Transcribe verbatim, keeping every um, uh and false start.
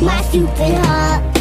My stupid heart.